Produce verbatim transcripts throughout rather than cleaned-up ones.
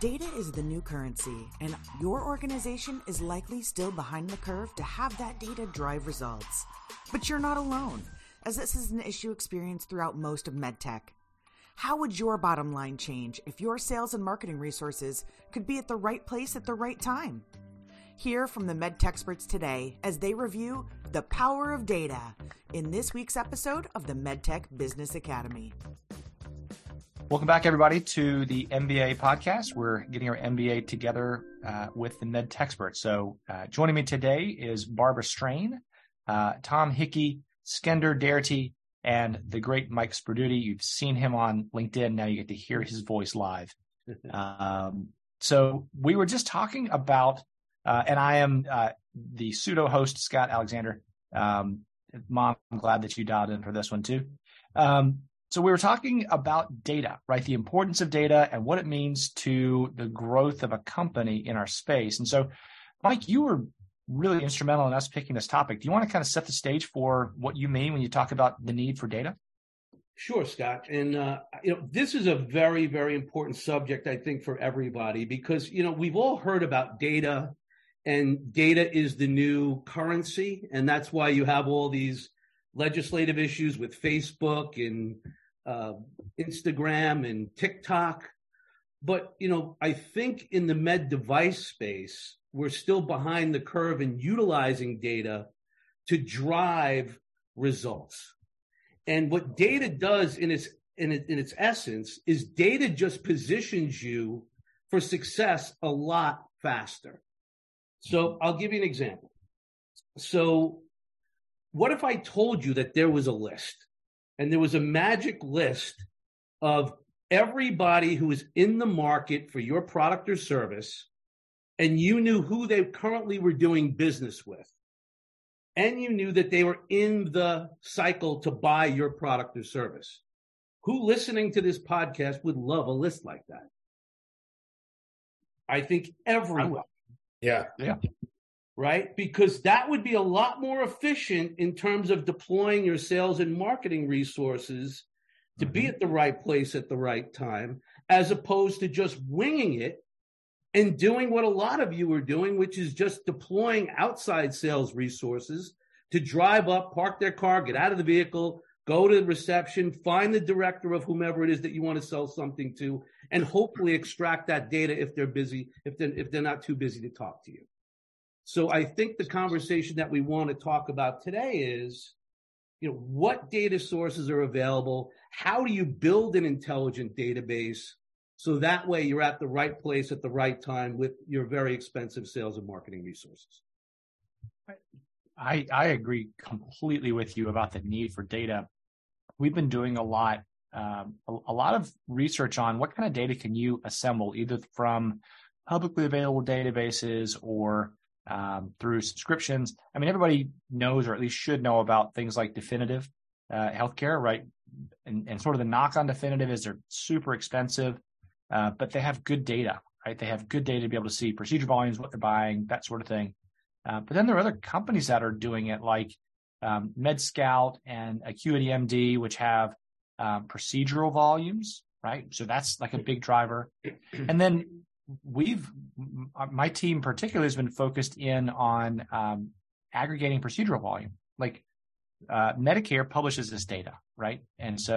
Data is the new currency, and your organization is likely still behind the curve to have that data drive results. But you're not alone, as this is an issue experienced throughout most of MedTech. How would your bottom line change if your sales and marketing resources could be at the right place at the right time? Hear from the MedTechSperts today as they review the power of data in this week's episode of the MedTech Business Academy. Welcome back, everybody, to the M B A podcast. We're getting our M B A together uh, with the MedTechSperts. So uh, joining me today is Barbara Strain, uh, Tom Hickey, Skender Darity, and the great Mike Spardutti. You've seen him on LinkedIn. Now you get to hear his voice live. um, so we were just talking about, uh, and I am uh, the pseudo-host, Scott Alexander. Um, Mom, I'm glad that you dialed in for this one, too. Um So we were talking about data, right? The importance of data and what it means to the growth of a company in our space. And so, Mike, you were really instrumental in us picking this topic. Do you want to kind of set the stage for what you mean when you talk about the need for data? Sure, Scott. And, uh, you know, this is a very, very important subject, I think, for everybody, because, you know, we've all heard about data, and data is the new currency. And that's why you have all these legislative issues with Facebook and uh, Instagram and TikTok. But, you know, I think in the med device space, we're still behind the curve in utilizing data to drive results. And what data does in its in, it, in its essence is data just positions you for success a lot faster. So I'll give you an example. So what if I told you that there was a list, and there was a magic list of everybody who is in the market for your product or service, and you knew who they currently were doing business with, and you knew that they were in the cycle to buy your product or service? Who listening to this podcast would love a list like that? I think everyone. Yeah. Yeah. Right? Because that would be a lot more efficient in terms of deploying your sales and marketing resources to mm-hmm. be at the right place at the right time, as opposed to just winging it and doing what a lot of you are doing, which is just deploying outside sales resources to drive up, park their car, get out of the vehicle, go to the reception, find the director of whomever it is that you want to sell something to, and hopefully extract that data if they're busy, if they're, if they're not too busy to talk to you. So I think the conversation that we want to talk about today is, you know, what data sources are available? How do you build an intelligent database so that way you're at the right place at the right time with your very expensive sales and marketing resources? I, I agree completely with you about the need for data. We've been doing a lot, um, a, a lot of research on what kind of data can you assemble, either from publicly available databases or Um, through subscriptions. I mean, everybody knows, or at least should know, about things like Definitive uh, Healthcare, right? And, and sort of the knock on Definitive is they're super expensive, uh, but they have good data, right? They have good data to be able to see procedure volumes, what they're buying, that sort of thing. Uh, but then there are other companies that are doing it, like um, MedScout and AcuityMD, which have um, procedural volumes, right? So that's like a big driver. And then We've my team particularly has been focused in on um, aggregating procedural volume. Like uh, Medicare publishes this data, right? And so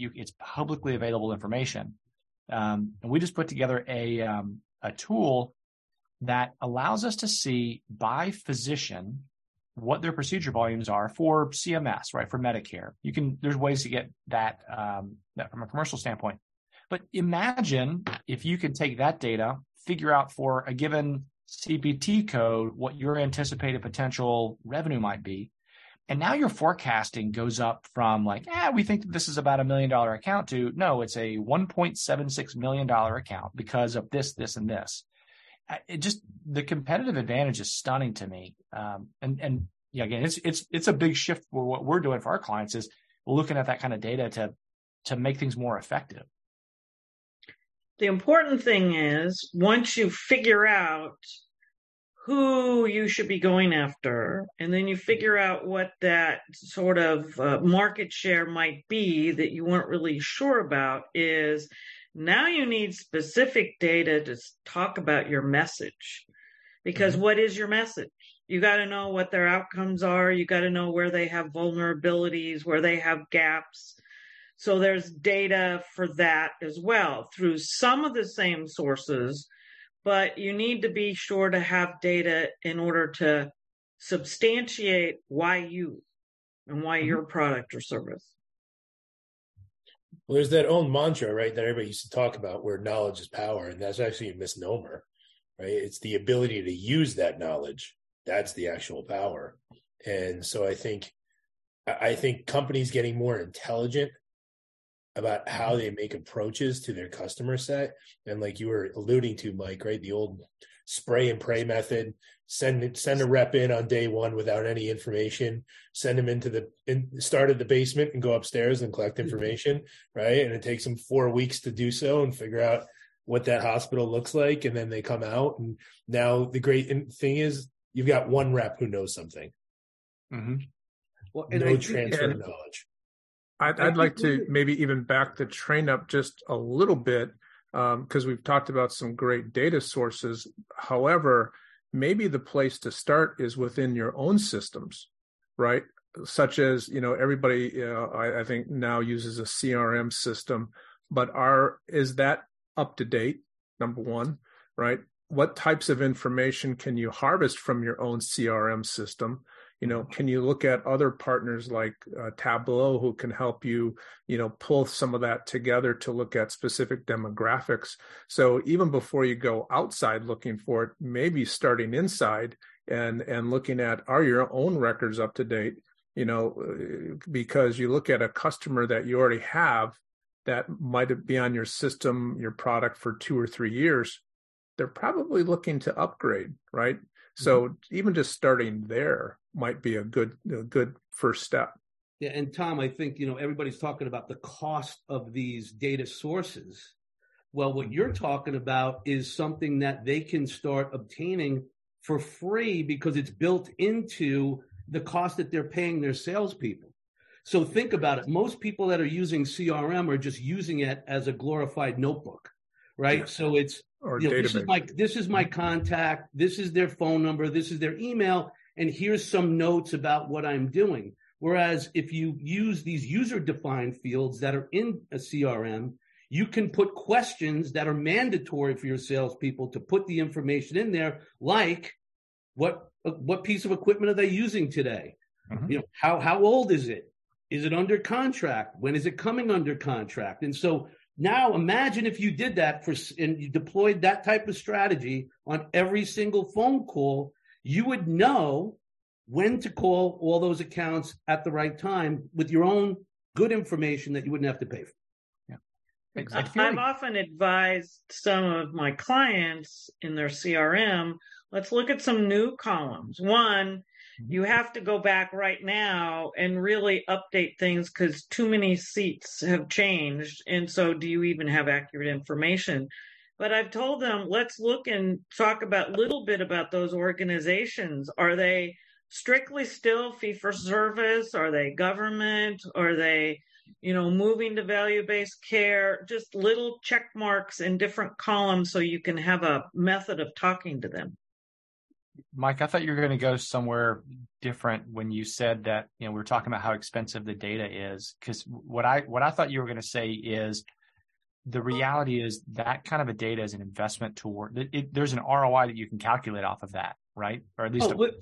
you, it's publicly available information. Um, and we just put together a um, a tool that allows us to see by physician what their procedure volumes are for C M S, right? For Medicare, you can there's ways to get that, um, that from a commercial standpoint. But imagine if you could take that data, figure out for a given C P T code what your anticipated potential revenue might be, and now your forecasting goes up from like, ah, eh, we think that this is about a million dollar account to, no, it's a one point seven six million dollar account because of this, this, and this. It just the competitive advantage is stunning to me, um, and and yeah, again, it's it's it's a big shift for what we're doing for our clients is looking at that kind of data to to make things more effective. The important thing is, once you figure out who you should be going after, and then you figure out what that sort of uh, market share might be that you weren't really sure about, is Now you need specific data to talk about your message, because mm-hmm. what is your message? You got to know what their outcomes are. You got to know where they have vulnerabilities, where they have gaps. So there's data for that as well through some of the same sources, but you need to be sure to have data in order to substantiate why you and why mm-hmm. your product or service. Well, there's that own mantra, right, that everybody used to talk about where knowledge is power, and that's actually a misnomer, right? It's the ability to use that knowledge. That's the actual power. And so I think I think companies getting more intelligent about how they make approaches to their customer set. And like you were alluding to, Mike, right, the old spray and pray method, send send a rep in on day one without any information, send them into the in, start at the basement and go upstairs and collect information, right? And it takes them four weeks to do so and figure out what that hospital looks like. And then they come out. And now the great thing is you've got one rep who knows something. Mm-hmm. Well, and no I transfer of knowledge. I'd, I'd like to maybe even back the train up just a little bit, because um, we've talked about some great data sources. However, maybe the place to start is within your own systems, right? Such as, you know, everybody, you know, I, I think now uses a C R M system, but are is that up to date? Number one, right? What types of information can you harvest from your own C R M system? You know, can you look at other partners like uh, Tableau who can help you, you know, pull some of that together to look at specific demographics? So even before you go outside looking for it, maybe starting inside and, and looking at, are your own records up to date? You know, because you look at a customer that you already have that might be on your system, your product for two or three years, they're probably looking to upgrade, right? So mm-hmm. even just starting there might be a good a good first step. Yeah, and Tom, I think, you know, everybody's talking about the cost of these data sources. Well, what you're talking about is something that they can start obtaining for free because it's built into the cost that they're paying their salespeople. So think about it. Most people that are using C R M are just using it as a glorified notebook, right? Yeah. So it's, or you know, this is my this is my contact, this is their phone number, this is their email, and here's some notes about what I'm doing. Whereas if you use these user-defined fields that are in a C R M, you can put questions that are mandatory for your salespeople to put the information in there, like what what piece of equipment are they using today? Mm-hmm. You know, how how old is it? Is it under contract? When is it coming under contract? And so now imagine if you did that for and you deployed that type of strategy on every single phone call, you would know when to call all those accounts at the right time with your own good information that you wouldn't have to pay for. Yeah, exactly. I've often advised some of my clients in their C R M, let's look at some new columns. One, you have to go back right now and really update things because too many seats have changed. And so do you even have accurate information? But I've told them, let's look and talk about a little bit about those organizations. Are they strictly still fee for service? Are they government? Are they, you know, moving to value-based care? Just little check marks in different columns so you can have a method of talking to them. Mike, I thought you were going to go somewhere different when you said that, you know, we were talking about how expensive the data is, because what I what I thought you were going to say is the reality is that kind of a data is an investment toward it, it, there's an R O I that you can calculate off of that, right? Or at least oh, a look,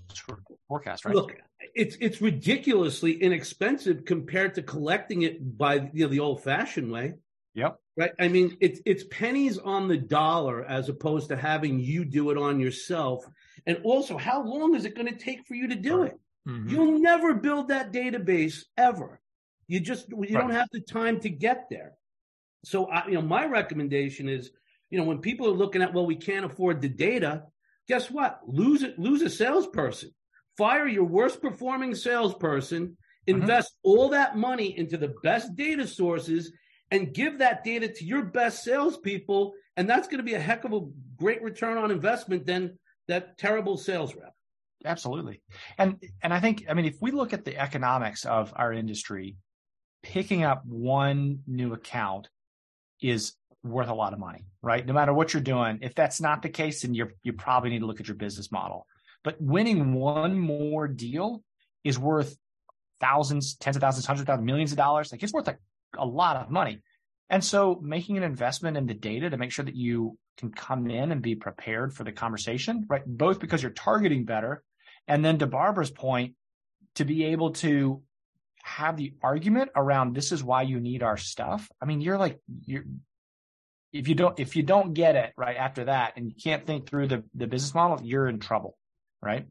forecast, right? Look, it's it's ridiculously inexpensive compared to collecting it by, you know, the old-fashioned way. Yep. Right. I mean, it's it's pennies on the dollar as opposed to having you do it on yourself. And also, how long is it going to take for you to do it? Mm-hmm. You'll never build that database ever. You just you right. don't have the time to get there. So, I, you know, my recommendation is, you know, when people are looking at, well, we can't afford the data. Guess what? Lose it. Lose a salesperson. Fire your worst performing salesperson. Invest mm-hmm. all that money into the best data sources. And give that data to your best salespeople, and that's going to be a heck of a great return on investment than that terrible sales rep. Absolutely. And and I think, I mean, if we look at the economics of our industry, picking up one new account is worth a lot of money, right? No matter what you're doing, if that's not the case, then you're, you probably need to look at your business model. But winning one more deal is worth thousands, tens of thousands, hundreds of thousands, millions of dollars. Like, it's worth a, a lot of money. And so making an investment in the data to make sure that you can come in and be prepared for the conversation, right? Both because you're targeting better, and then to Barbara's point, to be able to have the argument around, this is why you need our stuff. I mean, you're like, you're, if you don't, if you don't get it right after that, and you can't think through the, the business model, you're in trouble, right?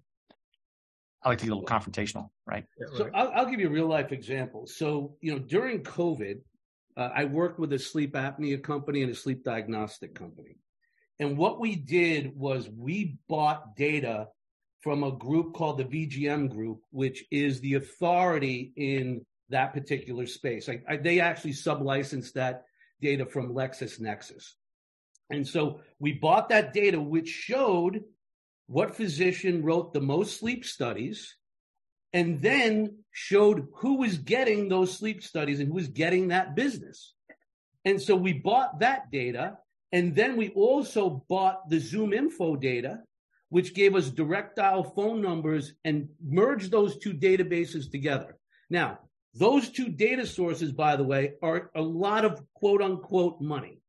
I like to be a little confrontational, right? So I'll, I'll give you a real life example. So, you know, during COVID, uh, I worked with a sleep apnea company and a sleep diagnostic company. And what we did was we bought data from a group called the V G M Group, which is the authority in that particular space. I, I, they actually sublicensed that data from LexisNexis. And so we bought that data, which showed what physician wrote the most sleep studies, and then showed who was getting those sleep studies and who was getting that business. And so we bought that data, and then we also bought the Zoom Info data, which gave us direct dial phone numbers, and merged those two databases together. Now, those two data sources, by the way, are a lot of quote unquote money.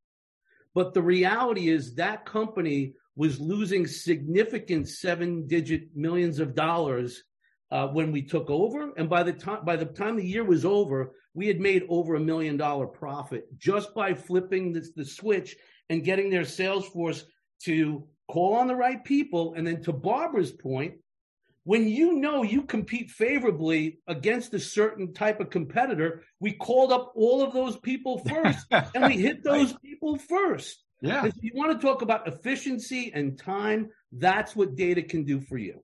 But the reality is that company was losing significant seven digit millions of dollars uh, when we took over. And by the time, by the time the year was over, we had made over a million dollar profit just by flipping this, the switch and getting their sales force to call on the right people. And then to Barbara's point, when you know you compete favorably against a certain type of competitor, we called up all of those people first and we hit those right. people first. Yeah. If you want to talk about efficiency and time, that's what data can do for you.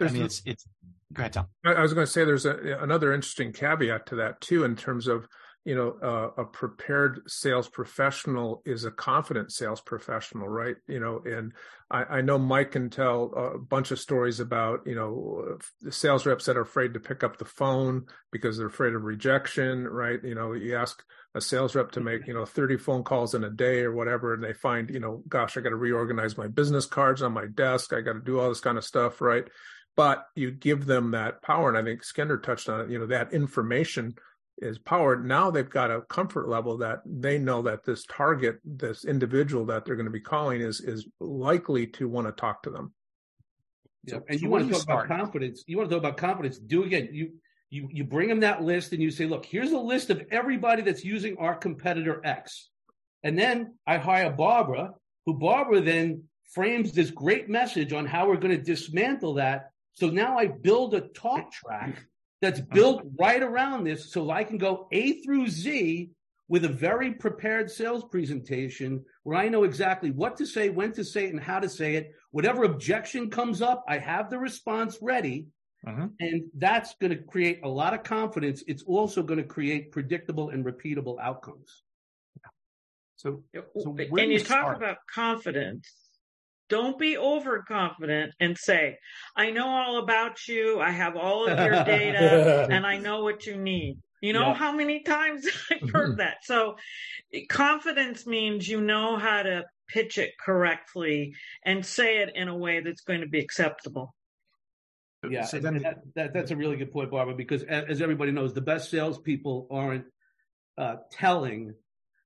I mean, it's, it's, go ahead, Tom. I was going to say there's a, another interesting caveat to that too, in terms of, you know, uh, a prepared sales professional is a confident sales professional, right? You know, and I, I know Mike can tell a bunch of stories about, you know, the sales reps that are afraid to pick up the phone because they're afraid of rejection, right? You know, you ask a sales rep to make, you know, thirty phone calls in a day or whatever, and they find, you know, gosh, I got to reorganize my business cards on my desk. I got to do all this kind of stuff, right? But you give them that power. And I think Skender touched on it, you know, that information is powered. Now they've got a comfort level that they know that this target, this individual that they're going to be calling is is likely to want to talk to them. Yeah. So, and so you want to talk start? about confidence. You want to talk about confidence. Do again, you, you, you bring them that list and you say, look, here's a list of everybody that's using our competitor X. And then I hire Barbara, who Barbara then frames this great message on how we're going to dismantle that. So now I build a talk track that's built right around this, so I can go A through Z with a very prepared sales presentation where I know exactly what to say, when to say it, and how to say it. Whatever objection comes up, I have the response ready. Uh-huh. And that's going to create a lot of confidence. It's also going to create predictable and repeatable outcomes. So, so when you start? talk about confidence, don't be overconfident and say, I know all about you. I have all of your data and I know what you need. You know yeah. how many times I've heard that. So confidence means you know how to pitch it correctly and say it in a way that's going to be acceptable. Yeah, so then, that, that, that's a really good point, Barbara, because as everybody knows, the best salespeople aren't uh, telling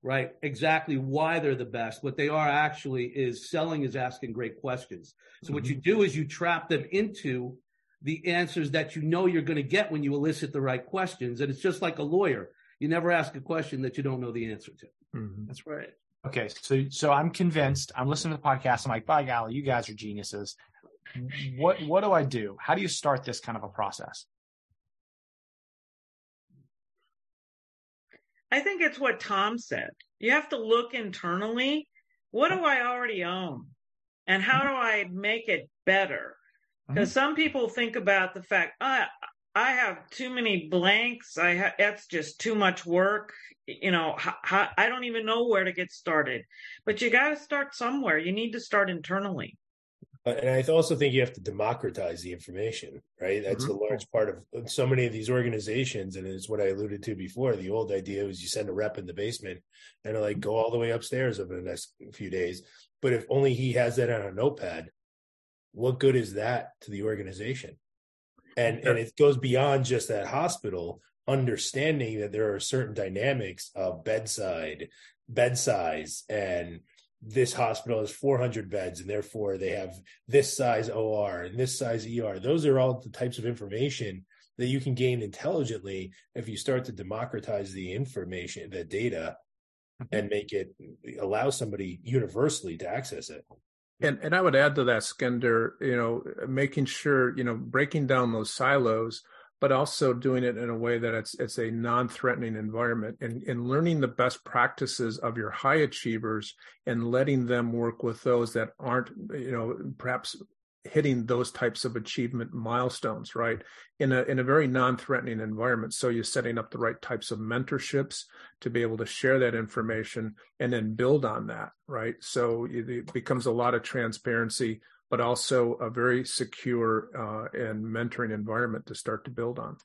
right, exactly why they're the best. What they are actually is selling is asking great questions. So mm-hmm. what you do is you trap them into the answers that you know you're going to get when you elicit the right questions. And it's just like a lawyer. You never ask a question that you don't know the answer to. Mm-hmm. That's right. Okay. So, so I'm convinced, I'm listening to the podcast. I'm like, by golly, you guys are geniuses. What, what do I do? How do you start this kind of a process? I think it's what Tom said. You have to look internally. What do I already own? And how do I make it better? Because mm-hmm. some people think about the fact, oh, I have too many blanks. I ha- That's just too much work. You know, ha- ha- I don't even know where to get started. But you got to start somewhere. You need to start internally. And I also think you have to democratize the information, right? That's mm-hmm. a large part of so many of these organizations. And it's what I alluded to before. The old idea was you send a rep in the basement and like go all the way upstairs over the next few days. But if only he has that on a notepad, what good is that to the organization? And yeah. and it goes beyond just that hospital, understanding that there are certain dynamics of bedside, bed size, and this hospital has four hundred beds and therefore they have this size O R and this size E R. Those are all the types of information that you can gain intelligently if you start to democratize the information, the data, and make it allow somebody universally to access it. And and I would add to that, Skender, you know, making sure, you know, breaking down those silos, but also doing it in a way that it's it's a non-threatening environment, and, and learning the best practices of your high achievers and letting them work with those that aren't, you know, perhaps hitting those types of achievement milestones, right? In a in a very non-threatening environment. So you're setting up the right types of mentorships to be able to share that information and then build on that, right? So it becomes a lot of transparency, but also a very secure uh, and mentoring environment to start to build on.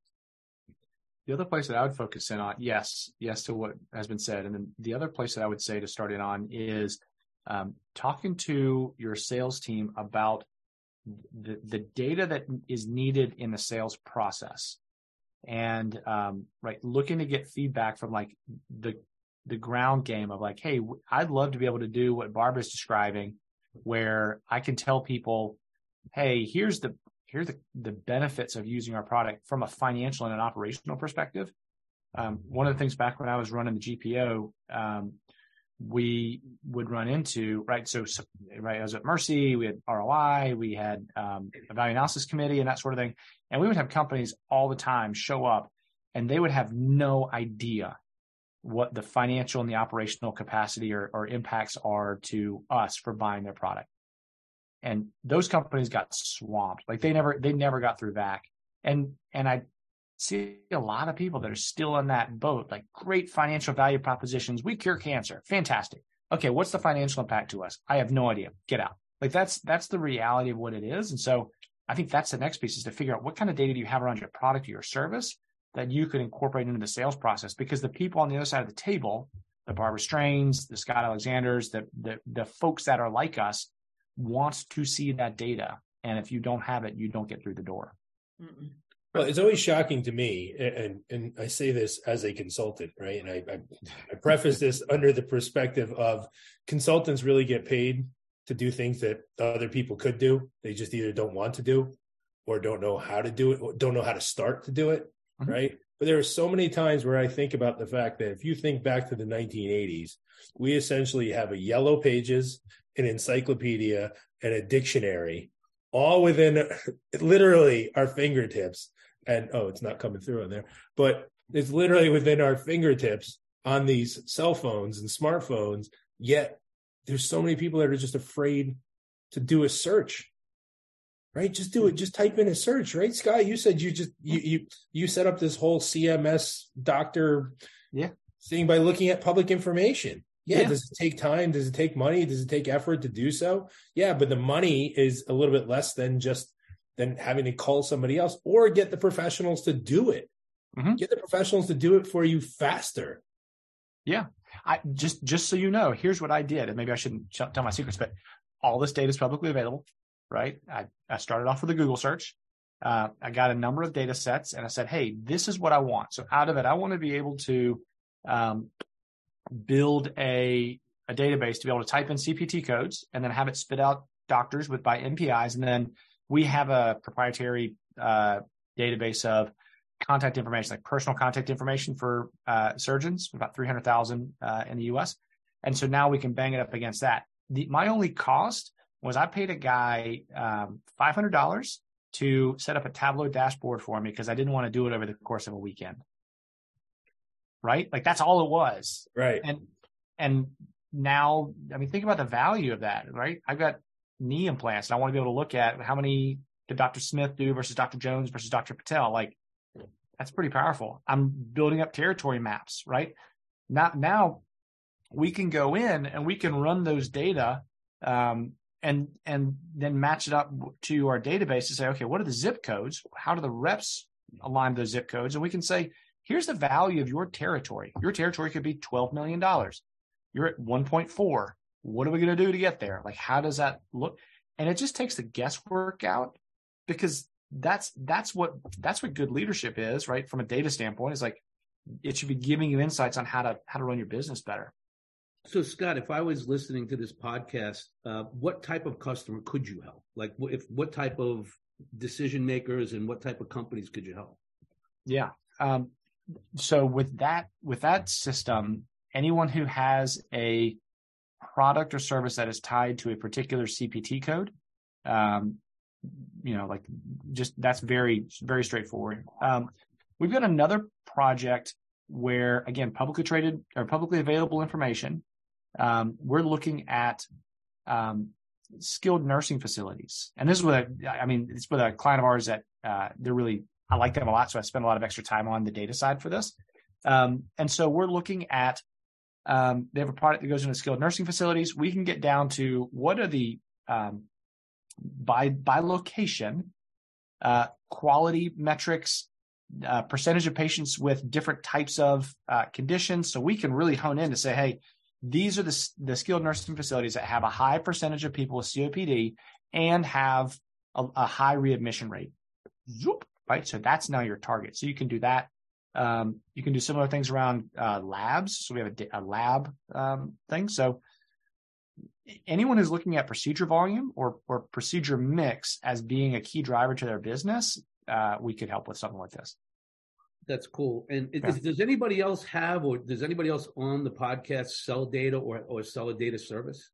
The other place that I would focus in on, yes, yes to what has been said. And then the other place that I would say to start in on is um, talking to your sales team about the, the data that is needed in the sales process. And um, right, looking to get feedback from like the the ground game of like, hey, I'd love to be able to do what Barbara's describing, where I can tell people, hey, here's the here's the, the benefits of using our product from a financial and an operational perspective. Um, one of the things back when I was running the G P O, um, we would run into, right, so, right, I was at Mercy, we had R O I, we had um, a value analysis committee and that sort of thing. And we would have companies all the time show up and they would have no idea what the financial and the operational capacity or, or impacts are to us for buying their product. And those companies got swamped. Like they never, they never got through V A C. And, and I see a lot of people that are still in that boat, like great financial value propositions. We cure cancer. Fantastic. Okay. What's the financial impact to us? I have no idea. Get out. Like that's, that's the reality of what it is. And so I think that's the next piece, is to figure out what kind of data do you have around your product or your service that you could incorporate into the sales process, because the people on the other side of the table, the Barbara Strains, the Scott Alexanders, the, the the folks that are like us, wants to see that data. And if you don't have it, you don't get through the door. Well, it's always shocking to me, and and I say this as a consultant, right? And I I, I preface this under the perspective of consultants really get paid to do things that other people could do. They just either don't want to do, or don't know how to do it, or don't know how to start to do it. Right. But there are so many times where I think about the fact that if you think back to the nineteen eighties, we essentially have a yellow pages, an encyclopedia, and a dictionary all within literally our fingertips. And oh, it's not coming through on there, but it's literally within our fingertips on these cell phones and smartphones. Yet there's so many people that are just afraid to do a search. Right. Just do it. Just type in a search. Right. Scott, you said you just you you, you set up this whole C M S doctor yeah. thing by looking at public information. Yeah, yeah. Does it take time? Does it take money? Does it take effort to do so? Yeah. But the money is a little bit less than just than having to call somebody else or get the professionals to do it. Mm-hmm. Get the professionals to do it for you faster. Yeah. I just just so you know, here's what I did. And maybe I shouldn't tell my secrets, but all this data is publicly available. Right. I, I started off with a Google search. Uh, I got a number of data sets and I said, hey, this is what I want. So out of it, I want to be able to um, build a, a database to be able to type in C P T codes and then have it spit out doctors with by N P Is. And then we have a proprietary uh, database of contact information, like personal contact information for uh, surgeons, about three hundred thousand uh, in the U S. And so now we can bang it up against that. The, my only cost was I paid a guy um, five hundred dollars to set up a Tableau dashboard for me because I didn't want to do it over the course of a weekend, right? Like that's all it was. Right. And and now, I mean, think about the value of that, right? I've got knee implants and I want to be able to look at how many did Doctor Smith do versus Doctor Jones versus Doctor Patel. Like that's pretty powerful. I'm building up territory maps, right? Not, now we can go in and we can run those data um, and and then match it up to our database and say, okay, what are the zip codes? How do the reps align those zip codes? And we can say, here's the value of your territory. Your territory could be twelve million dollars. You're at one point four. What are we going to do to get there? Like, how does that look? And it just takes the guesswork out, because that's that's what that's what good leadership is, right? From a data standpoint, is like it should be giving you insights on how to how to run your business better. So, Scott, if I was listening to this podcast, uh, what type of customer could you help? Like, if what type of decision makers and what type of companies could you help? Yeah. Um, so with that with that system, anyone who has a product or service that is tied to a particular C P T code, um, you know, like just that's very, very straightforward. Um, we've got another project where, again, publicly traded or publicly available information. Um, we're looking at um, skilled nursing facilities. And this is what I, I mean, it's with a client of ours that uh, they're really, I like them a lot. So I spend a lot of extra time on the data side for this. Um, and so we're looking at, um, they have a product that goes into skilled nursing facilities. We can get down to what are the, um, by, by location, uh, quality metrics, uh, percentage of patients with different types of, uh, conditions. So we can really hone in to say, hey, these are the, the skilled nursing facilities that have a high percentage of people with C O P D and have a, a high readmission rate. Zoop, right? So that's now your target. So you can do that. Um, you can do similar things around uh, labs. So we have a, a lab um, thing. So anyone who's looking at procedure volume or, or procedure mix as being a key driver to their business, uh, we could help with something like this. That's cool. And yeah. is, does anybody else have, or does anybody else on the podcast sell data or, or sell a data service?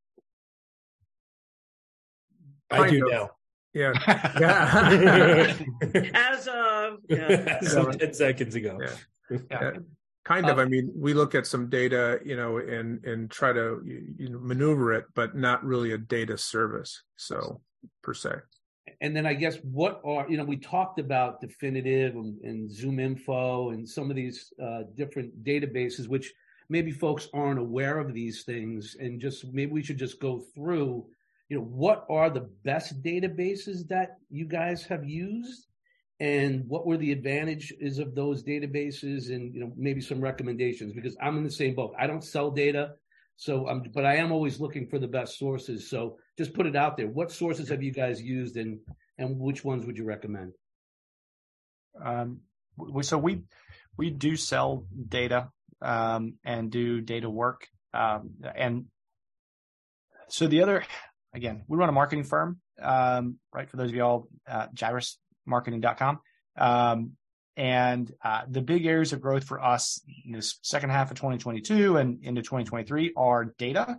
I, I do know. now. Yeah. yeah. As of yeah. so ten seconds ago. Yeah. Yeah. Kind of. Uh, I mean, we look at some data, you know, and, and try to you know, maneuver it, but not really a data service. So per se. And then I guess what are, you know, we talked about Definitive and, and Zoom Info and some of these uh, different databases, which maybe folks aren't aware of these things. And just maybe we should just go through, you know, what are the best databases that you guys have used, and what were the advantages of those databases, and, you know, maybe some recommendations, because I'm in the same boat. I don't sell data, so I'm, but I am always looking for the best sources. So just put it out there. What sources have you guys used, and, and which ones would you recommend? Um, so we, we do sell data, um, and do data work. Um, and so the other, Again, we run a marketing firm, um, right? For those of y'all, uh, gyrus marketing dot com. Um, and uh, the big areas of growth for us in this second half of twenty twenty-two and into twenty twenty-three are data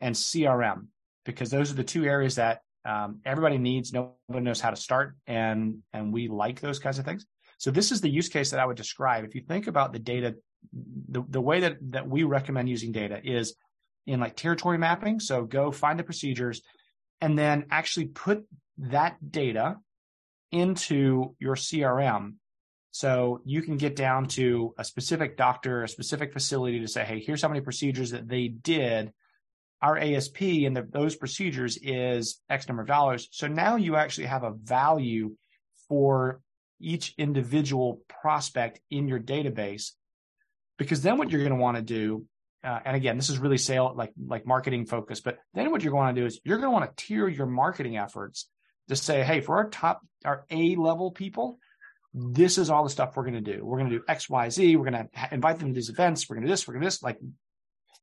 and C R M, because those are the two areas that um, everybody needs. Nobody knows how to start, and and we like those kinds of things. So this is the use case that I would describe. If you think about the data, the, the way that, that we recommend using data is in like territory mapping. So go find the procedures and then actually put that data into your C R M. So you can get down to a specific doctor, a specific facility to say, hey, here's how many procedures that they did. Our A S P in the, those procedures is X number of dollars. So now you actually have a value for each individual prospect in your database, because then what you're going to want to do, Uh, and again, this is really sale, like like marketing focused. But then what you're going to do is you're going to want to tier your marketing efforts to say, hey, for our top, our A-level people, this is all the stuff we're going to do. We're going to do X, Y, Z. We're going to invite them to these events. We're going to do this. We're going to do this. Like,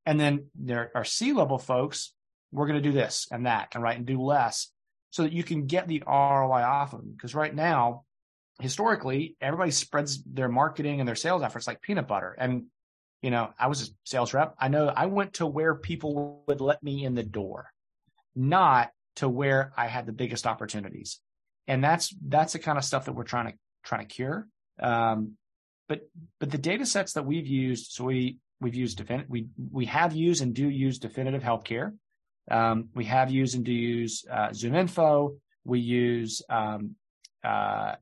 and then there are C-level folks. We're going to do this and that, and right, and do less, so that you can get the R O I off of them. Because right now, historically, everybody spreads their marketing and their sales efforts like peanut butter. And you know, I was a sales rep. I know I went to where people would let me in the door, not to where I had the biggest opportunities. And that's that's the kind of stuff that we're trying to trying to cure. Um, but but the data sets that we've used, so we we've used we we have used and do use Definitive Healthcare. Um, we have used and do use uh, Zoom Info. We use um, uh,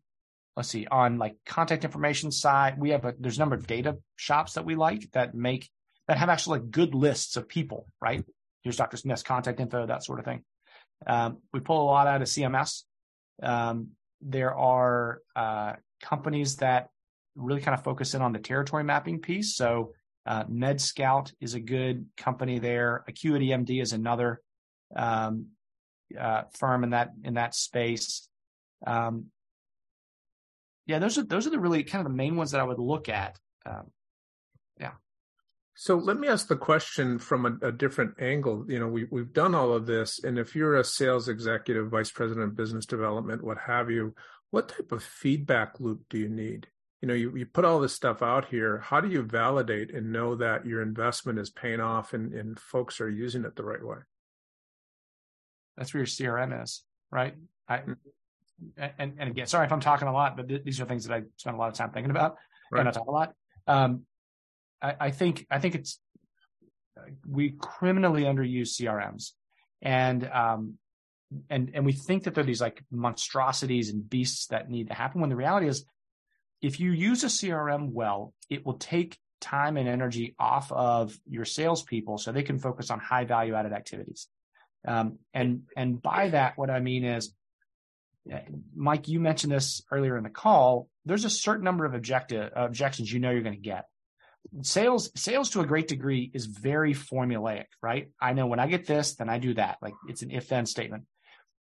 let's see, on like contact information side, we have a, there's a number of data shops that we like that make, that have actually like good lists of people, right? Here's Doctor Smith's contact info, that sort of thing. Um, we pull a lot out of C M S. Um, there are uh, companies that really kind of focus in on the territory mapping piece. So uh, MedScout is a good company there. AcuityMD is another um, uh, firm in that in that space. Um, yeah, those are those are the really kind of the main ones that I would look at. Um, yeah. So let me ask the question from a, a different angle. You know, we, we've done all of this, and if you're a sales executive, vice president of business development, what have you, what type of feedback loop do you need? You know, you, you put all this stuff out here. How do you validate and know that your investment is paying off and, and folks are using it the right way? That's where your C R M is, right? I, and, and again, sorry if I'm talking a lot, but th- these are things that I spend a lot of time thinking about, right. And I talk a lot. Um, I, I think I think it's we criminally underuse C R Ms, and um, and and we think that they're these like monstrosities and beasts that need to happen. When the reality is, if you use a C R M well, it will take time and energy off of your salespeople, so they can focus on high value added activities. Um, and and by that, what I mean is, Mike, you mentioned this earlier in the call. There's a certain number of objective objections you know you're going to get. Sales, sales to a great degree is very formulaic, right? I know when I get this, then I do that. Like it's an if-then statement.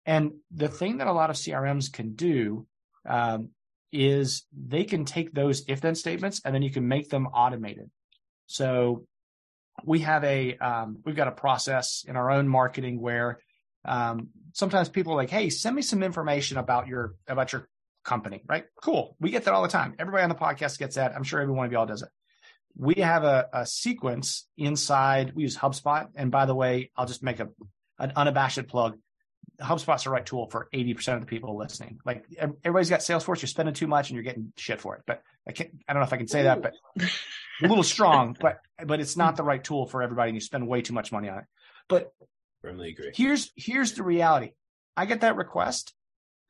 And the thing that a lot of C R Ms can do um, is they can take those if-then statements and then you can make them automated. So we have a um, we've got a process in our own marketing where um, sometimes people are like, "Hey, send me some information about your about your company," right? Cool. We get that all the time. Everybody on the podcast gets that. I'm sure every one of y'all does it. We have a, a sequence inside. We use HubSpot. And by the way, I'll just make a an unabashed plug. HubSpot's the right tool for eighty percent of the people listening. Like everybody's got Salesforce. You're spending too much and you're getting shit for it. But I can't, I don't know if I can say Ooh. that, but a little strong, but, but it's not the right tool for everybody. And you spend way too much money on it. But firmly agree. Here's, here's the reality. I get that request.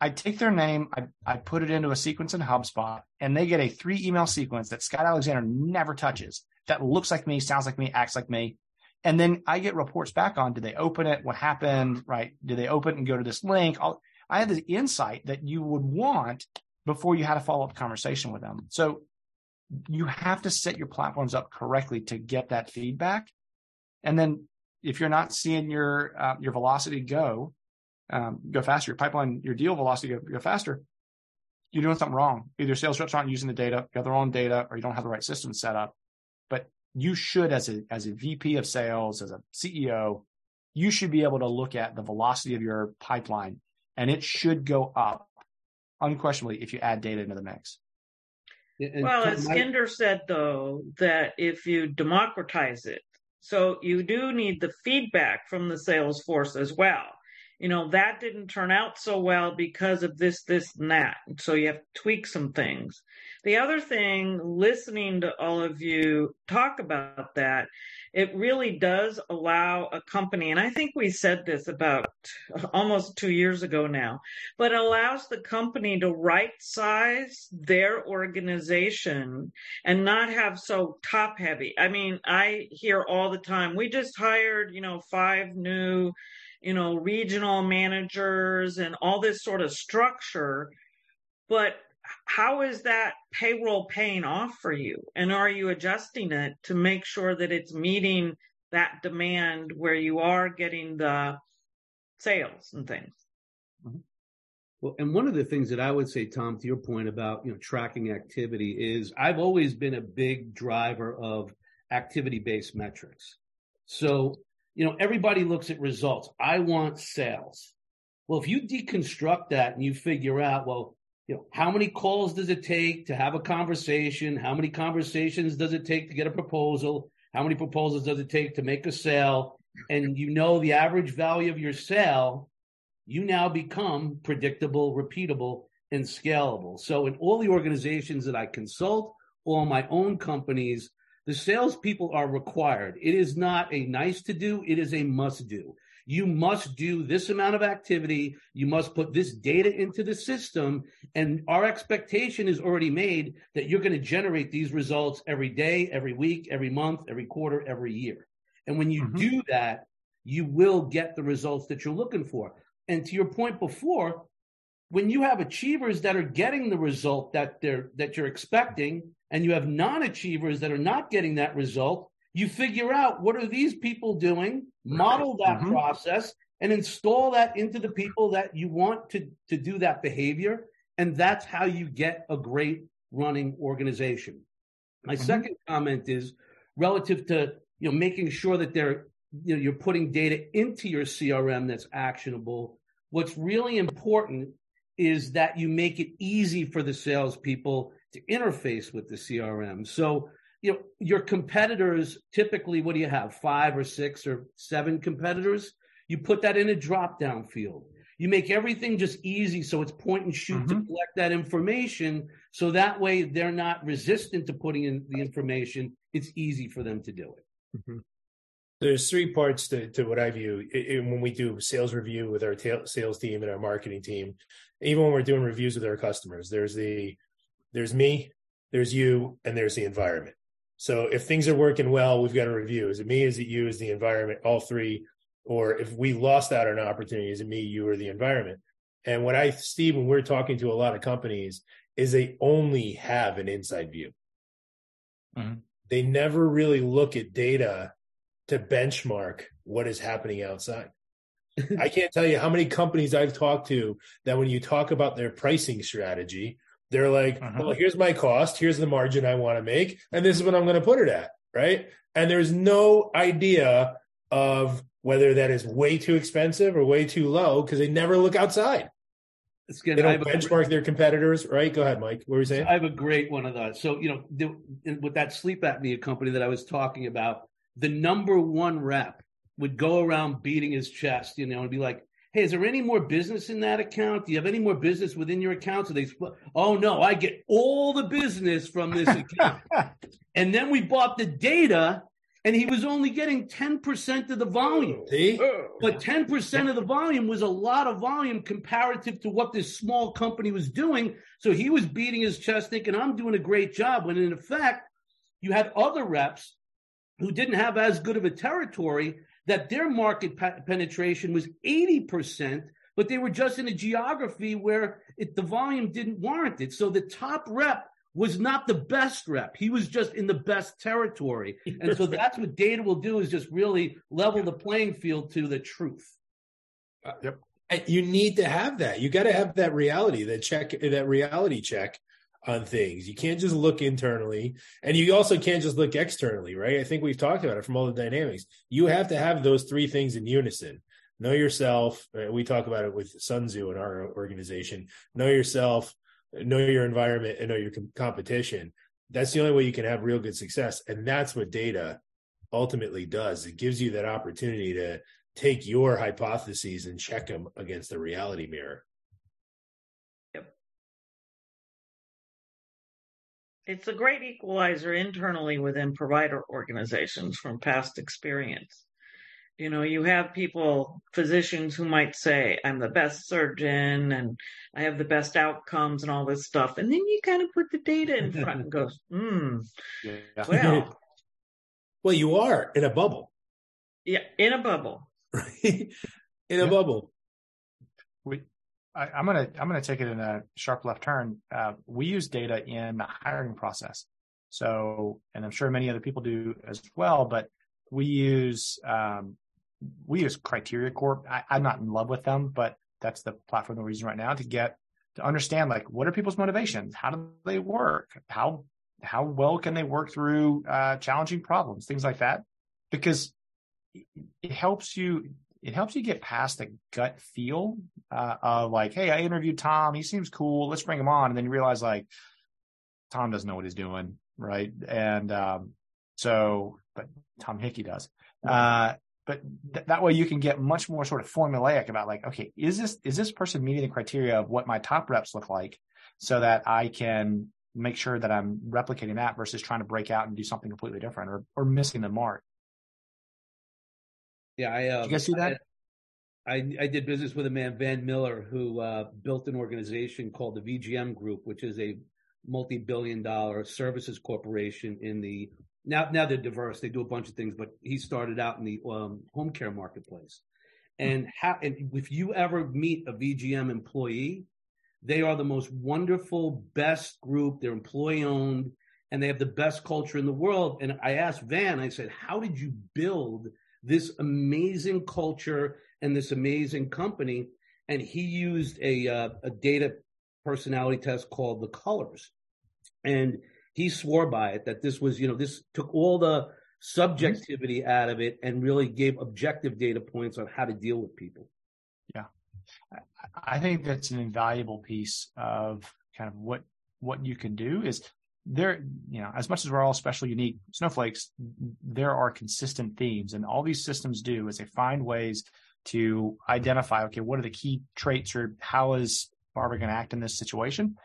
I take their name, I, I put it into a sequence in HubSpot, and they get a three email sequence that Scott Alexander never touches, that looks like me, sounds like me, acts like me. And then I get reports back on, did they open it? What happened, right? Did they open it and go to this link? I'll, I have the insight that you would want before you had a follow-up conversation with them. So you have to set your platforms up correctly to get that feedback. And then if you're not seeing your uh, your velocity go, Um, go faster, your pipeline, your deal velocity, go, go faster, you're doing something wrong. Either sales reps aren't using the data, got their own data, or you don't have the right system set up. But you should, as a as a V P of sales, as a C E O, you should be able to look at the velocity of your pipeline, and it should go up unquestionably if you add data into the mix. Well, as Skender said, though, that if you democratize it, so you do need the feedback from the sales force as well. You know, that didn't turn out so well because of this, this, and that. So you have to tweak some things. The other thing, listening to all of you talk about that, it really does allow a company, and I think we said this about almost two years ago now, but allows the company to right size their organization and not have so top heavy. I mean, I hear all the time, we just hired, you know, five new you know, regional managers and all this sort of structure. But how is that payroll paying off for you? And are you adjusting it to make sure that it's meeting that demand where you are getting the sales and things? Mm-hmm. Well, and one of the things that I would say, Tom, to your point about, you know, tracking activity is I've always been a big driver of activity-based metrics. So, you know, everybody looks at results. I want sales. Well, if you deconstruct that and you figure out, well, you know, how many calls does it take to have a conversation? How many conversations does it take to get a proposal? How many proposals does it take to make a sale? And you know the average value of your sale, you now become predictable, repeatable, and scalable. So in all the organizations that I consult, all my own companies, the salespeople are required. It is not a nice to do. It is a must do. You must do this amount of activity. You must put this data into the system. And our expectation is already made that you're going to generate these results every day, every week, every month, every quarter, every year. And when you mm-hmm. do that, you will get the results that you're looking for. And to your point before, when you have achievers that are getting the result that they're that you're expecting, and you have non-achievers that are not getting that result, you figure out what are these people doing, model that mm-hmm. process, and install that into the people that you want to, to do that behavior. And that's how you get a great running organization. My mm-hmm. second comment is relative to, you know, making sure that they're, you know, you're putting data into your C R M that's actionable. What's really important is that you make it easy for the salespeople to interface with the C R M. So, you know, your competitors, typically, what do you have? Five or six or seven competitors. You put that in a drop-down field. You make everything just easy, so it's point and shoot mm-hmm. to collect that information, so that way they're not resistant to putting in the information. It's easy for them to do it. Mm-hmm. There's three parts to, to what I view it, it, when we do sales review with our ta- sales team and our marketing team, even when we're doing reviews with our customers. There's the there's me, there's you, and there's the environment. So if things are working well, we've got a review. Is it me? Is it you? Is the environment? All three. Or if we lost out on an opportunity, is it me, you, or the environment? And what I see when we're talking to a lot of companies is they only have an inside view. Mm-hmm. They never really look at data to benchmark what is happening outside. I can't tell you how many companies I've talked to that when you talk about their pricing strategy, they're like, uh-huh. well, here's my cost, here's the margin I want to make, and this is what I'm going to put it at, right? And there's no idea of whether that is way too expensive or way too low, because they never look outside. It's good. They don't benchmark a, their competitors, right? Go ahead, Mike. What were you saying? I have a great one of those. So, you know, the, with that sleep apnea company that I was talking about, the number one rep would go around beating his chest, you know, and be like, hey, is there any more business in that account? Do you have any more business within your account? So they, oh, no, I get all the business from this account. And then we bought the data, and he was only getting ten percent of the volume. See? But ten percent of the volume was a lot of volume comparative to what this small company was doing. So he was beating his chest thinking, I'm doing a great job. When in effect, you had other reps who didn't have as good of a territory that their market pe- penetration was eighty percent, but they were just in a geography where it, the volume didn't warrant it. So the top rep was not the best rep. He was just in the best territory. And so that's what data will do, is just really level the playing field to the truth. Uh, yep. You need to have that. You got to have that reality, that check, that reality check on things. You can't just look internally, and you also can't just look externally, right? I think we've talked about it from all the dynamics. You have to have those three things in unison. Know yourself. We talk about it with Sun Tzu in our organization. Know yourself, know your environment, and know your com- competition. That's the only way you can have real good success. And that's what data ultimately does. It gives you that opportunity to take your hypotheses and check them against the reality mirror. Yep. It's a great equalizer internally within provider organizations from past experience. You know, you have people, physicians, who might say, I'm the best surgeon and I have the best outcomes and all this stuff. And then you kind of put the data in front and go, hmm, yeah. well. Well, you are in a bubble. Yeah, in a bubble. Right? in yeah. a bubble. We, I, I'm going to I'm gonna take it in a sharp left turn. Uh, we use data in the hiring process. So, and I'm sure many other people do as well, but we use... Um, We use Criteria Corp. I, I'm not in love with them, but that's the platform that we're using right now to get to understand, like, what are people's motivations? How do they work? How how well can they work through uh, challenging problems? Things like that, because it helps you. It helps you get past the gut feel uh, of like, hey, I interviewed Tom. He seems cool. Let's bring him on, and then you realize like Tom doesn't know what he's doing, right? And um, so, but Tom Hickey does. Uh, But th- that way you can get much more sort of formulaic about like, okay, is this is this person meeting the criteria of what my top reps look like, so that I can make sure that I'm replicating that versus trying to break out and do something completely different or, or missing the mark. Yeah, I um, did you guys see that? I, I, I did business with a man, Van Miller, who uh, built an organization called the V G M Group, which is a multi-billion dollar services corporation in the Now, now they're diverse. They do a bunch of things, but he started out in the um, home care marketplace. And how, and if you ever meet a V G M employee, they are the most wonderful, best group. They're employee-owned, and they have the best culture in the world. And I asked Van, I said, how did you build this amazing culture and this amazing company? And he used a, uh, a data personality test called the Colors. And he swore by it that this was, you know, this took all the subjectivity out of it and really gave objective data points on how to deal with people. Yeah. I think that's an invaluable piece of kind of what, what you can do is there, you know, as much as we're all special, unique snowflakes, there are consistent themes, and all these systems do is they find ways to identify, okay, what are the key traits, or how is Barbara going to act in this situation?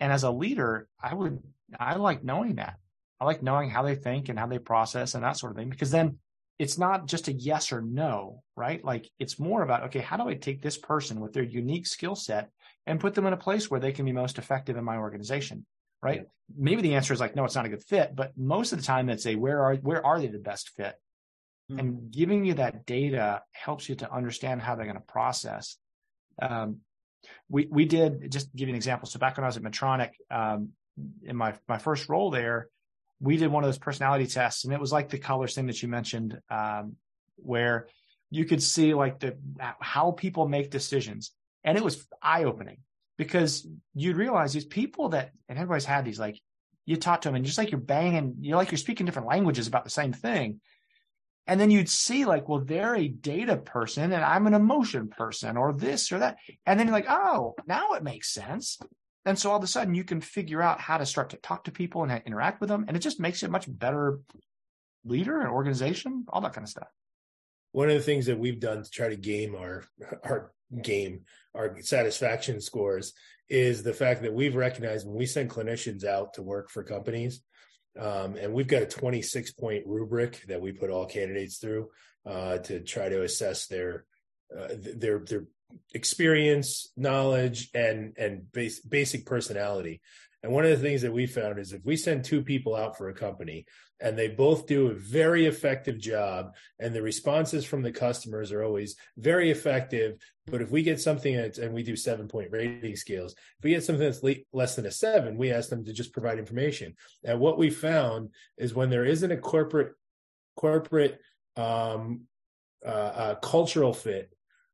And as a leader, I would, I like knowing that. I like knowing how they think and how they process and that sort of thing, because then it's not just a yes or no, right? Like it's more about, okay, how do I take this person with their unique skill set and put them in a place where they can be most effective in my organization, right? Yeah. Maybe the answer is like, no, it's not a good fit, but most of the time it's a, where are, where are they the best fit? Mm-hmm. And giving you that data helps you to understand how they're going to process. Um, we, we did, just to give you an example. So back when I was at Medtronic, um, in my, my first role there, we did one of those personality tests, and it was like the Colors thing that you mentioned, um, where you could see like the, how people make decisions. And it was eye opening because you'd realize these people that, and everybody's had these, like you talk to them and just like you're banging, you're like, you're speaking different languages about the same thing. And then you'd see like, well, they're a data person and I'm an emotion person, or this or that. And then you're like, oh, now it makes sense. And so all of a sudden you can figure out how to start to talk to people and how to interact with them. And it just makes you a much better leader and organization, all that kind of stuff. One of the things that we've done to try to game our, our game, our satisfaction scores, is the fact that we've recognized when we send clinicians out to work for companies, um, and we've got a twenty-six point rubric that we put all candidates through uh, to try to assess their, uh, their, their, experience, knowledge, and and base, basic personality. And one of the things that we found is if we send two people out for a company and they both do a very effective job, and the responses from the customers are always very effective, but if we get something that's, and we do seven-point rating scales, if we get something that's le- less than a seven, we ask them to just provide information. And what we found is when there isn't a corporate corporate um, uh, uh, cultural fit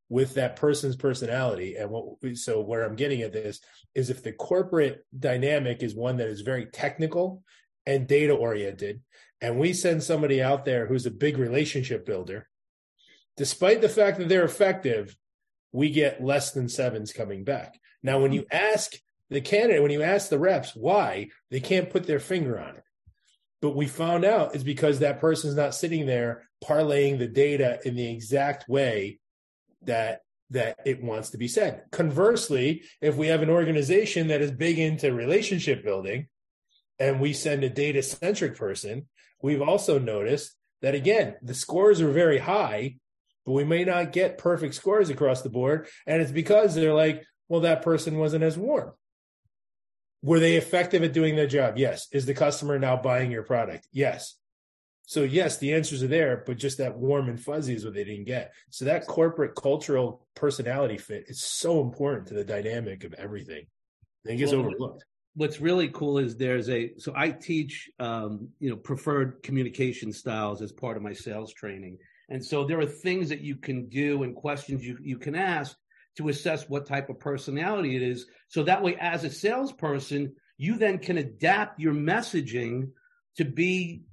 with that person's personality. And what we, so where I'm getting at this is if the corporate dynamic is one that is very technical and data oriented, and we send somebody out there who's a big relationship builder, despite the fact that they're effective, we get less than sevens coming back. Now, when you ask the candidate, when you ask the reps why, they can't put their finger on it. But we found out it's because that person's not sitting there parlaying the data in the exact way that that it wants to be said. Conversely, if we have an organization that is big into relationship building and we send a data-centric person, we've also noticed that, again, the scores are very high, but we may not get perfect scores across the board. And it's because they're like, well, that person wasn't as warm. Were they effective at doing their job? Yes. Is the customer now buying your product? Yes. So yes, the answers are there, but just that warm and fuzzy is what they didn't get. So that corporate cultural personality fit is so important to the dynamic of everything. And it gets well, overlooked. What's really cool is there's a, so I teach, um, you know, preferred communication styles as part of my sales training. And so there are things that you can do and questions you, you can ask to assess what type of personality it is. So that way, as a salesperson, you then can adapt your messaging to be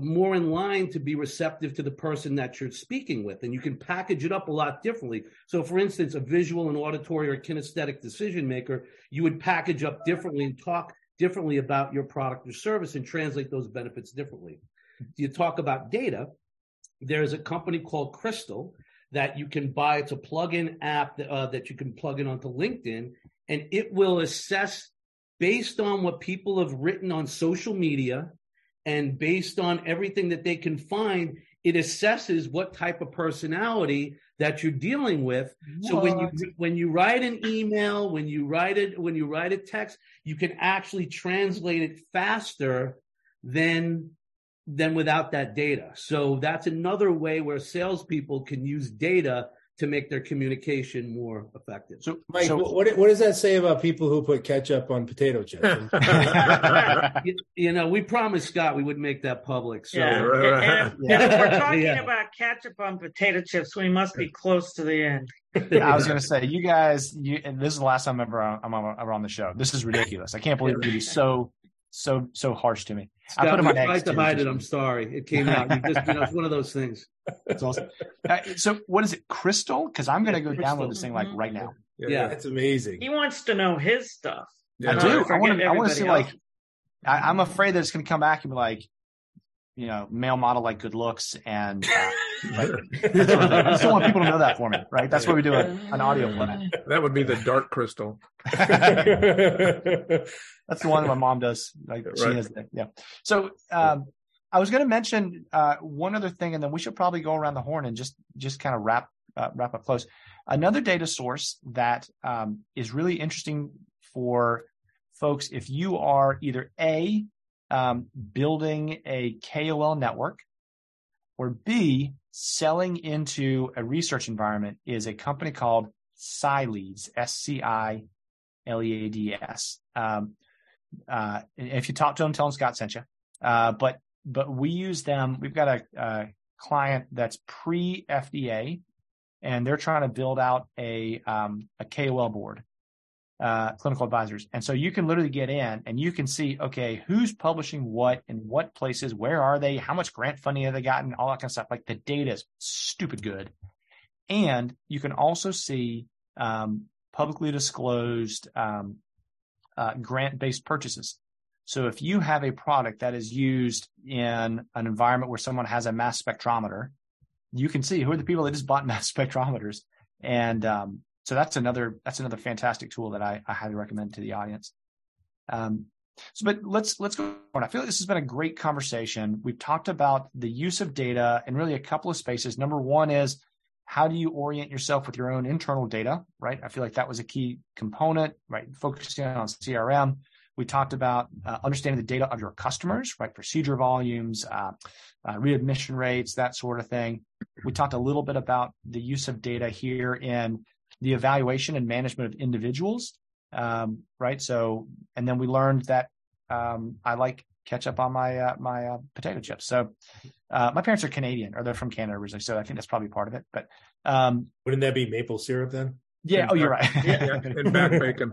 more in line to be receptive to the person that you're speaking with, and you can package it up a lot differently. So, for instance, a visual and auditory or kinesthetic decision maker, you would package up differently and talk differently about your product or service and translate those benefits differently. You talk about data. There's a company called Crystal that you can buy. It's a plug-in app that, uh, that you can plug in onto LinkedIn, and it will assess based on what people have written on social media. And based on everything that they can find, it assesses what type of personality that you're dealing with. What? So when you when you write an email, when you write it, when you write a text, you can actually translate it faster than than without that data. So that's another way where salespeople can use data to make their communication more effective. So, Mike, so, what what does that say about people who put ketchup on potato chips? you, you know, we promised Scott we would make that public. So. Yeah. And, and yeah. If we're talking yeah. about ketchup on potato chips, we must be close to the end. I was going to say, you guys, you, and this is the last time ever I'm, I'm, I'm on the show. This is ridiculous. I can't believe you'd be so, so, so harsh to me. Scott, I put him on X. I hide it. I'm sorry. It came out. You just, you know, it's one of those things. That's awesome. Uh, so what is it? Crystal? Because I'm going to go crystal. download this thing like right now. Yeah, yeah. That's amazing. He wants to know his stuff. Yeah. I do. I want to I want to see else. like, I, I'm afraid that it's going to come back and be like, you know, male model, like good looks. And uh, like, I still want people to know that for me, right? That's why we do a, an audio one. That would be the dark crystal. That's the one that my mom does. Like right. She has that. Yeah. So um, I was going to mention uh, one other thing, and then we should probably go around the horn and just, just kind of wrap, uh, wrap up close. Another data source that um, is really interesting for folks, if you are either A, Um, building a K O L network, or B, selling into a research environment, is a company called SciLeads, S C I L E A D S. Um, uh, if you talk to them, tell them Scott sent you. Uh, but but we use them. We've got a, a client that's pre F D A, and they're trying to build out a um, a K O L board. Uh, clinical advisors. And so you can literally get in and you can see, okay, who's publishing what in what places, where are they, how much grant funding have they gotten, all that kind of stuff. Like the data is stupid good. And you can also see um, publicly disclosed um, uh, grant-based purchases. So if you have a product that is used in an environment where someone has a mass spectrometer, you can see who are the people that just bought mass spectrometers. And, um, So that's another that's another fantastic tool that I, I highly recommend to the audience. Um, so, but let's let's go on. I feel like this has been a great conversation. We've talked about the use of data in really a couple of spaces. Number one is, how do you orient yourself with your own internal data, right? I feel like that was a key component, right? Focusing on C R M. We talked about uh, understanding the data of your customers, right? Procedure volumes, uh, uh, readmission rates, that sort of thing. We talked a little bit about the use of data here in the evaluation and management of individuals, um, right? So, and then we learned that um, I like ketchup on my uh, my uh, potato chips. So, uh, my parents are Canadian, or they're from Canada originally, so I think that's probably part of it. But um, wouldn't that be maple syrup then? Yeah. And oh, back, you're right. Yeah, and back bacon.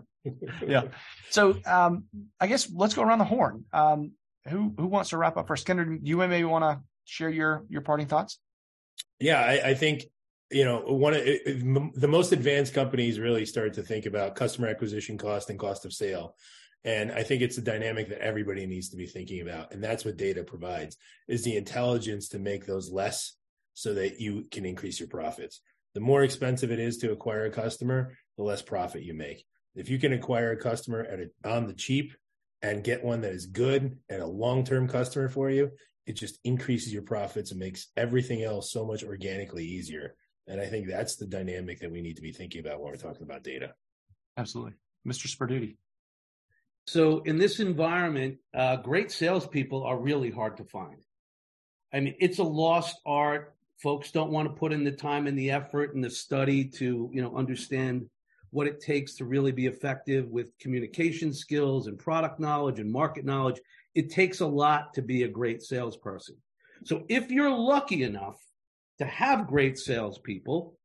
Yeah. So, um, I guess let's go around the horn. Um, who who wants to wrap up first? Skender, you maybe want to share your your parting thoughts? Yeah, I, I think. You know, one of the most advanced companies really start to think about customer acquisition cost and cost of sale. And I think it's a dynamic that everybody needs to be thinking about. And that's what data provides, is the intelligence to make those less so that you can increase your profits. The more expensive it is to acquire a customer, the less profit you make. If you can acquire a customer at a, on the cheap and get one that is good and a long-term customer for you, it just increases your profits and makes everything else so much organically easier. And I think that's the dynamic that we need to be thinking about when we're talking about data. Absolutely. Mister Spardutti. So in this environment, uh, great salespeople are really hard to find. I mean, it's a lost art. Folks don't want to put in the time and the effort and the study to, you know, understand what it takes to really be effective with communication skills and product knowledge and market knowledge. It takes a lot to be a great salesperson. So if you're lucky enough to have great salespeople,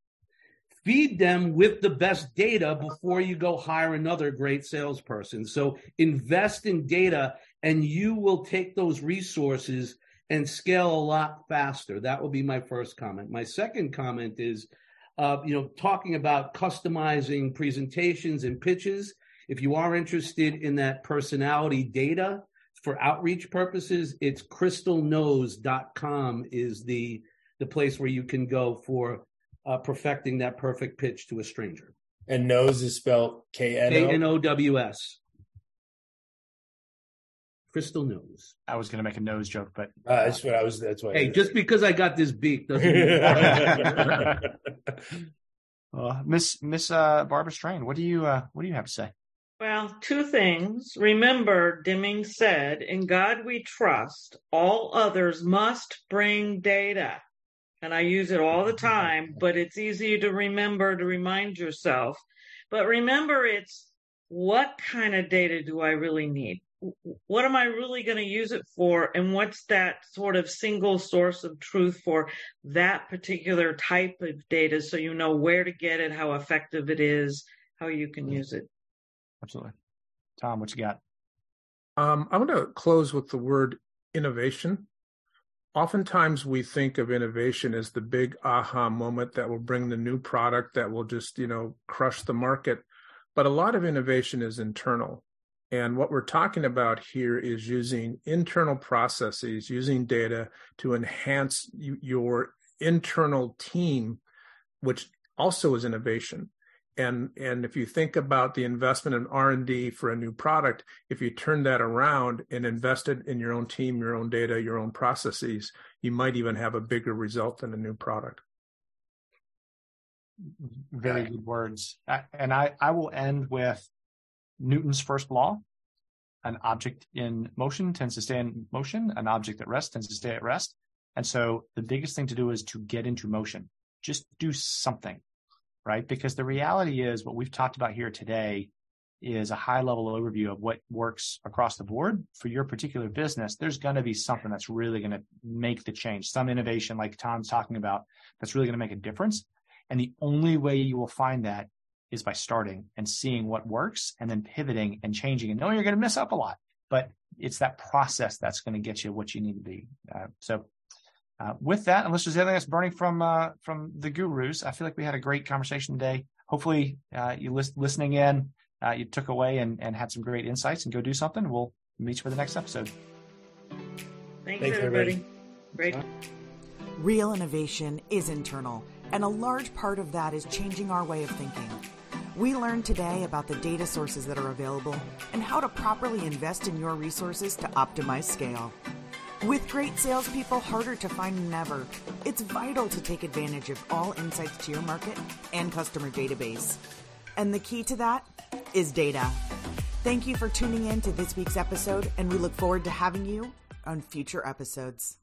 feed them with the best data before you go hire another great salesperson. So invest in data and you will take those resources and scale a lot faster. That will be my first comment. My second comment is, uh, you know, talking about customizing presentations and pitches. If you are interested in that personality data for outreach purposes, it's crystal knows dot com is the the place where you can go for uh, perfecting that perfect pitch to a stranger. And knows is spelled K N O? K N O W S. Crystal Knows. I was going to make a nose joke, but... Uh, that's what I was... That's why. Hey, just because I got this beak doesn't mean... uh, Miss Miss uh, Barbara Strain, what do you uh, what do you have to say? Well, two things. Remember, Deming said, in God we trust, all others must bring data. and I use it all the time, but it's easy to remember, to remind yourself. But remember, it's what kind of data do I really need? What am I really going to use it for? And what's that sort of single source of truth for that particular type of data, so you know where to get it, how effective it is, how you can use it. Absolutely. Tom, what you got? Um, I want to close with the word innovation. Oftentimes we think of innovation as the big aha moment that will bring the new product that will just, you know, crush the market. But a lot of innovation is internal. And what we're talking about here is using internal processes, using data to enhance y- your internal team, which also is innovation. And, and if you think about the investment in R and D for a new product, if you turn that around and invest it in your own team, your own data, your own processes, you might even have a bigger result than a new product. Very good words. And I, I will end with Newton's first law: an object in motion tends to stay in motion, an object at rest tends to stay at rest. And so the biggest thing to do is to get into motion. Just do something, right? Because the reality is what we've talked about here today is a high-level overview of what works across the board for your particular business. There's going to be something that's really going to make the change, some innovation like Tom's talking about that's really going to make a difference. And the only way you will find that is by starting and seeing what works and then pivoting and changing and knowing you're going to mess up a lot, but it's that process that's going to get you what you need to be. Uh, so uh, with that, unless there's anything that's burning from, uh, from the gurus, I feel like we had a great conversation today. Hopefully uh, you list, listening in, uh, you took away and, and had some great insights, and go do something. We'll meet you for the next episode. Thanks, Thanks everybody. everybody. Great. Real innovation is internal, and a large part of that is changing our way of thinking. We learned today about the data sources that are available and how to properly invest in your resources to optimize scale. With great salespeople harder to find than ever, it's vital to take advantage of all insights to your market and customer database. And the key to that is data. Thank you for tuning in to this week's episode, and we look forward to having you on future episodes.